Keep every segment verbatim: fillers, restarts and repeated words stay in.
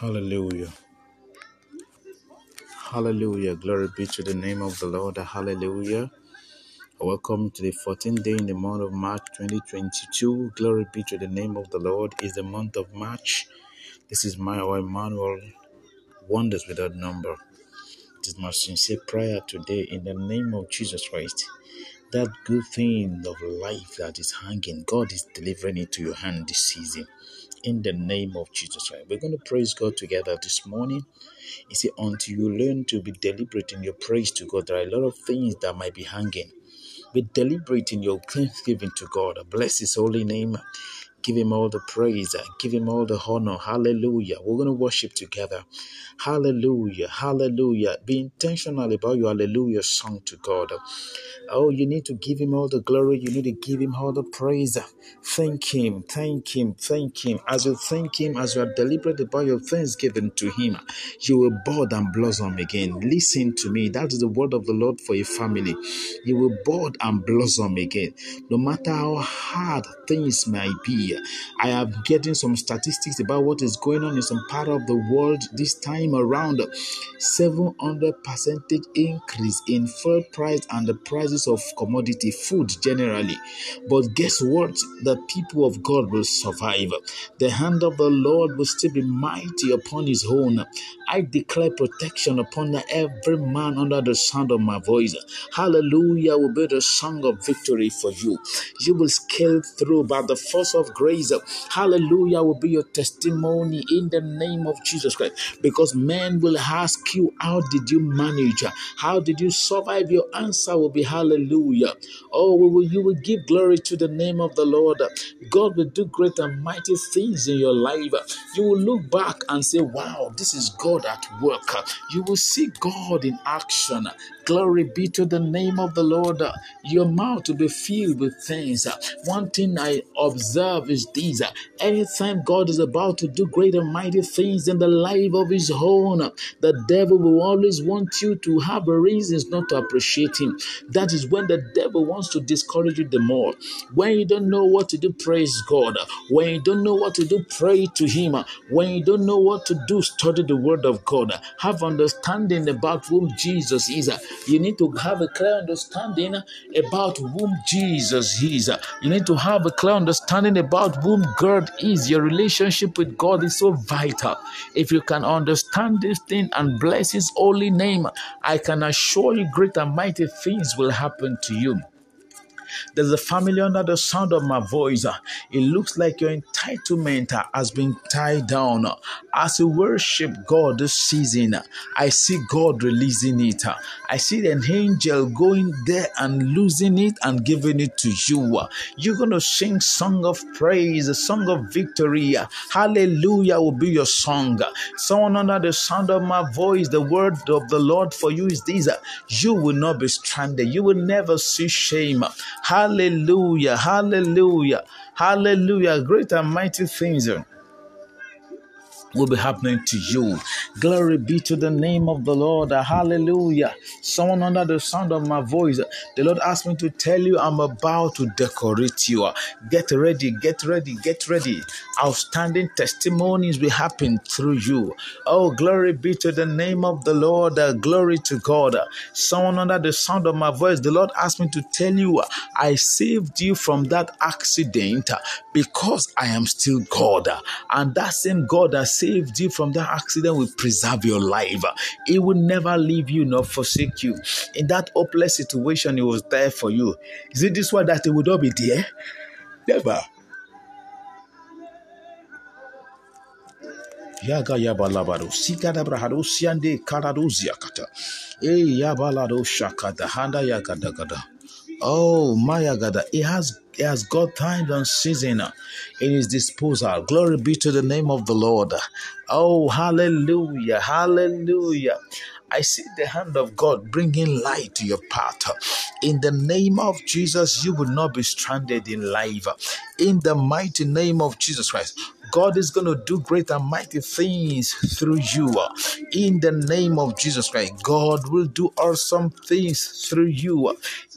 Hallelujah. Hallelujah. Glory be to the name of the Lord. Hallelujah. Welcome to the fourteenth day in the month of March twenty twenty-two. Glory be to the name of the Lord. It's the month of March. This is Mayowa Emmanuel, Wonders Without Number. It is my sincere prayer today in the name of Jesus Christ. That good thing of life that is hanging, God is delivering it to your hand this season. In the name of Jesus Christ. We're going to praise God together this morning. You see, until you learn to be deliberate in your praise to God, there are a lot of things that might be hanging. Be deliberate in your thanksgiving to God. Bless His holy name. Give Him all the praise. Give Him all the honor. Hallelujah. We're going to worship together. Hallelujah. Hallelujah. Be intentional about your hallelujah song to God. Oh, you need to give Him all the glory. You need to give Him all the praise. Thank Him. Thank Him. Thank Him. As you thank Him, as you are deliberate about your thanksgiving to Him, you will bud and blossom again. Listen to me. That is the word of the Lord for your family. You will bud and blossom again. No matter how hard things might be, I am getting some statistics about what is going on in some part of the world this time around. seven hundred percent increase in fuel price and the prices of commodity food generally. But guess what? The people of God will survive. The hand of the Lord will still be mighty upon His own. I declare protection upon every man under the sound of my voice. Hallelujah will be the song of victory for you. You will scale through by the force of grace. Hallelujah will be your testimony in the name of Jesus Christ, because men will ask you, how did you manage? How did you survive? Your answer will be hallelujah. Oh, we will, you will give glory to the name of the Lord. God will do great and mighty things in your life. You will look back and say, wow, this is God at work. You will see God in action. Glory be to the name of the Lord. Your mouth will be filled with thanks. One thing I observe is this. Anytime God is about to do great and mighty things in the life of His own, the devil will always want you to have reasons not to appreciate Him. That is when the devil wants to discourage you the more. When you don't know what to do, praise God. When you don't know what to do, pray to Him. When you don't know what to do, study the Word of God. Have understanding about whom Jesus is. You need to have a clear understanding about whom Jesus is. You need to have a clear understanding about whom God is. Your relationship with God is so vital. If you can understand this thing and bless His holy name, I can assure you great and mighty things will happen to you. There's a family under the sound of my voice. It looks like your entitlement has been tied down. As you worship God this season, I see God releasing it. I see an angel going there and losing it and giving it to you. You're going to sing song of praise, a song of victory. Hallelujah will be your song. Someone under the sound of my voice, the word of the Lord for you is this. You will not be stranded. You will never see shame. Hallelujah, hallelujah, hallelujah. Great and mighty things will be happening to you. Glory be to the name of the Lord. Hallelujah. Someone under the sound of my voice, the Lord asked me to tell you, I'm about to decorate you. Get ready, get ready, get ready. Outstanding testimonies will happen through you. Oh, glory be to the name of the Lord. Glory to God. Someone under the sound of my voice, the Lord asked me to tell you, I saved you from that accident because I am still God. And that same God that saved you from that accident will preserve your life. He will never leave you nor forsake you. In that hopeless situation, He was there for you. Is it this one that He would not be there? Never. Yaga Yabalabado, Sikada Brahado, Siande, Karadozia Kata, E Yabalado Shaka, the Handa Yagadagada. Oh, Maya Gada, He has He has got time and season in His disposal. Glory be to the name of the Lord. Oh, hallelujah, hallelujah. I see the hand of God bringing light to your path. In the name of Jesus, you will not be stranded in life. In the mighty name of Jesus Christ, God is going to do great and mighty things through you. In the name of Jesus Christ, God will do awesome things through you.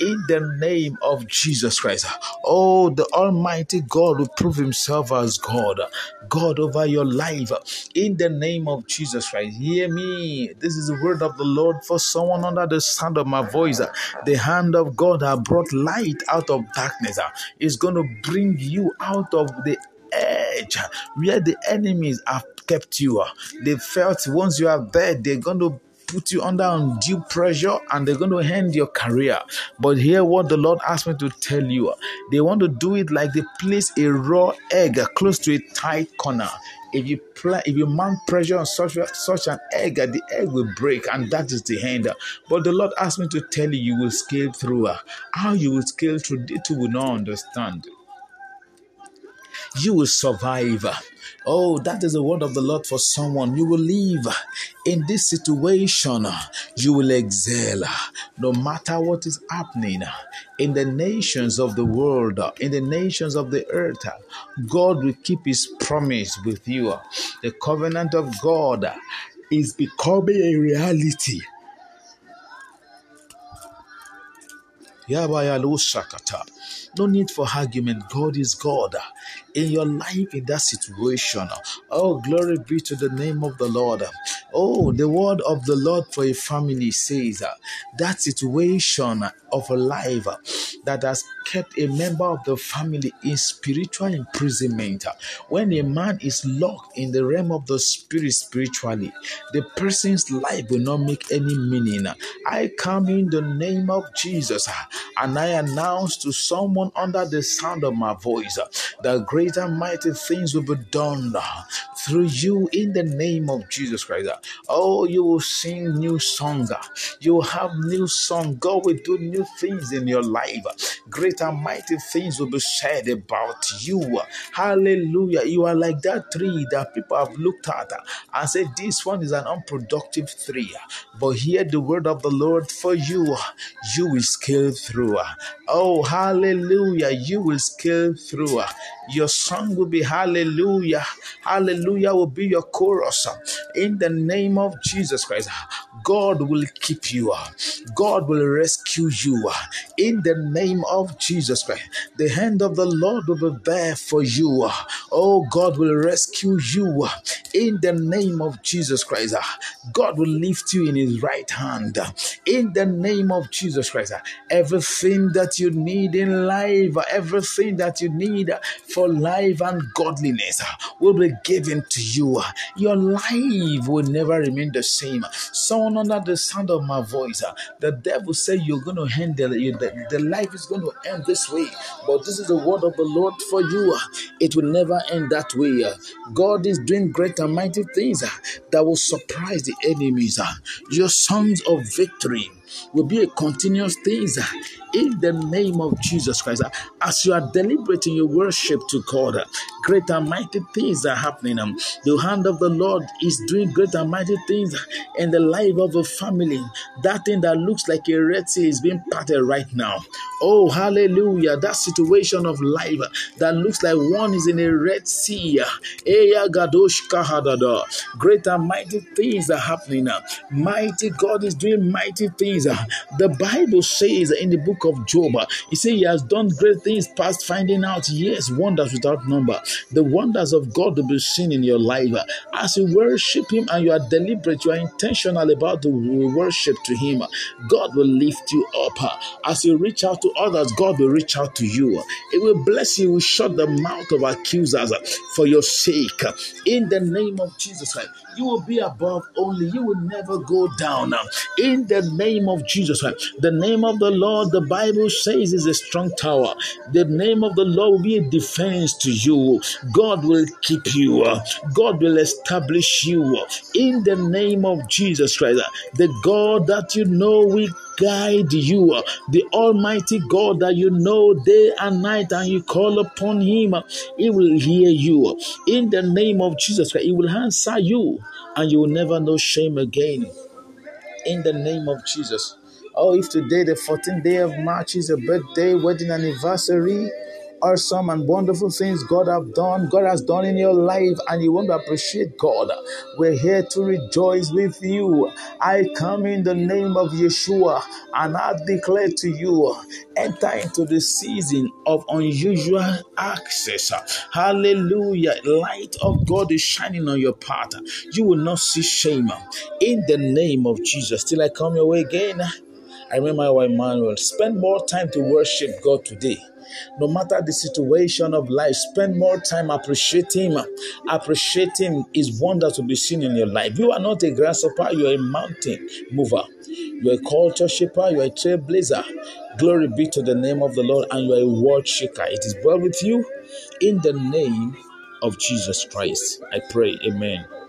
In the name of Jesus Christ. Oh, the Almighty God will prove himself as God. God over your life. In the name of Jesus Christ. Hear me. This is the word of the Lord for someone under the sound of my voice. The hand of God has brought light out of darkness. It's going to bring you out of the edge where the enemies have kept you. They felt once you are there, they're going to put you under undue pressure and they're going to end your career. But hear what the Lord asked me to tell you. They want to do it like they place a raw egg close to a tight corner. If you pl- if you mount pressure on such such an egg, the egg will break, and that is the end. But the Lord asked me to tell you, you will scale through. How you will scale through, they too will not understand. You will survive. Oh, that is the word of the Lord for someone. You will live in this situation. You will excel no matter what is happening in the nations of the world, in the nations of the earth. God will keep his promise with you. The covenant of God is becoming a reality. No need for argument. God is God in your life, in that situation. Oh, glory be to the name of the Lord. Oh, the word of the Lord for a family says that situation of a life that has kept a member of the family in spiritual imprisonment. When a man is locked in the realm of the spirit spiritually, the person's life will not make any meaning. I come in the name of Jesus and I announce to someone under the sound of my voice that great and mighty things will be done through you in the name of Jesus Christ. Oh, you will sing new song. You will have new song. God will do new things in your life. Great and mighty things will be said about you. Hallelujah. You are like that tree that people have looked at and said, this one is an unproductive tree. But hear the word of the Lord for you. You will scale through. Oh, hallelujah. You will scale through. Your song will be hallelujah. Hallelujah will be your chorus. In the name of Jesus Christ, God will keep you. God will rescue you. In the name of Jesus Christ, the hand of the Lord will be there for you. Oh, God will rescue you. In the name of Jesus Christ, God will lift you in his right hand. In the name of Jesus Christ, everything that you need in life, everything that you need for life and godliness will be given to you. Your life will never remain the same. Someone under the sound of my voice, the devil said you're going to end the, the, the life is going to end this way. But this is the word of the Lord for you. It will never end that way. God is doing great and mighty things that will surprise the enemies. Your songs of victory will be a continuous thing in the name of Jesus Christ. As you are deliberating your worship to God, great and mighty things are happening. The hand of the Lord is doing great and mighty things in the life of a family. That thing that looks like a Red Sea is being parted right now. Oh, hallelujah. That situation of life that looks like one is in a Red Sea. Great and mighty things are happening. Mighty God is doing mighty things. The Bible says in the book of Job, he says he has done great things past finding out. Yes, wonders without number. The wonders of God will be seen in your life. As you worship him and you are deliberate, you are intentional about the worship to him, God will lift you up. As you reach out to others, God will reach out to you. He will bless you. He will shut the mouth of accusers for your sake. In the name of Jesus Christ, you will be above only. You will never go down. In the name of Jesus Christ, the name of the Lord, the Bible says, is a strong tower. The name of the Lord will be a defense to you. God will keep you. God will establish you. In the name of Jesus Christ, the God that you know will guide you, the Almighty God that you know day and night, and you call upon him, he will hear you. In the name of Jesus Christ, he will answer you, and you will never know shame again. In the name of Jesus. Oh, if today, the fourteenth day of March, is a birthday, wedding anniversary, awesome and wonderful things God have done, God has done in your life, and you want to appreciate God. We're here to rejoice with you. I come in the name of Yeshua, and I declare to you, enter into the season of unusual access. Hallelujah. Light of God is shining on your path. You will not see shame in the name of Jesus. Till I come your way again, I remember Mayowa Emmanuel. Spend more time to worship God today. No matter the situation of life, spend more time appreciating Him. Appreciating His wonder to be seen in your life. You are not a grasshopper, you are a mountain mover. You are a culture shaper, you are a trailblazer. Glory be to the name of the Lord, and you are a world shaker. It is well with you in the name of Jesus Christ. I pray, amen.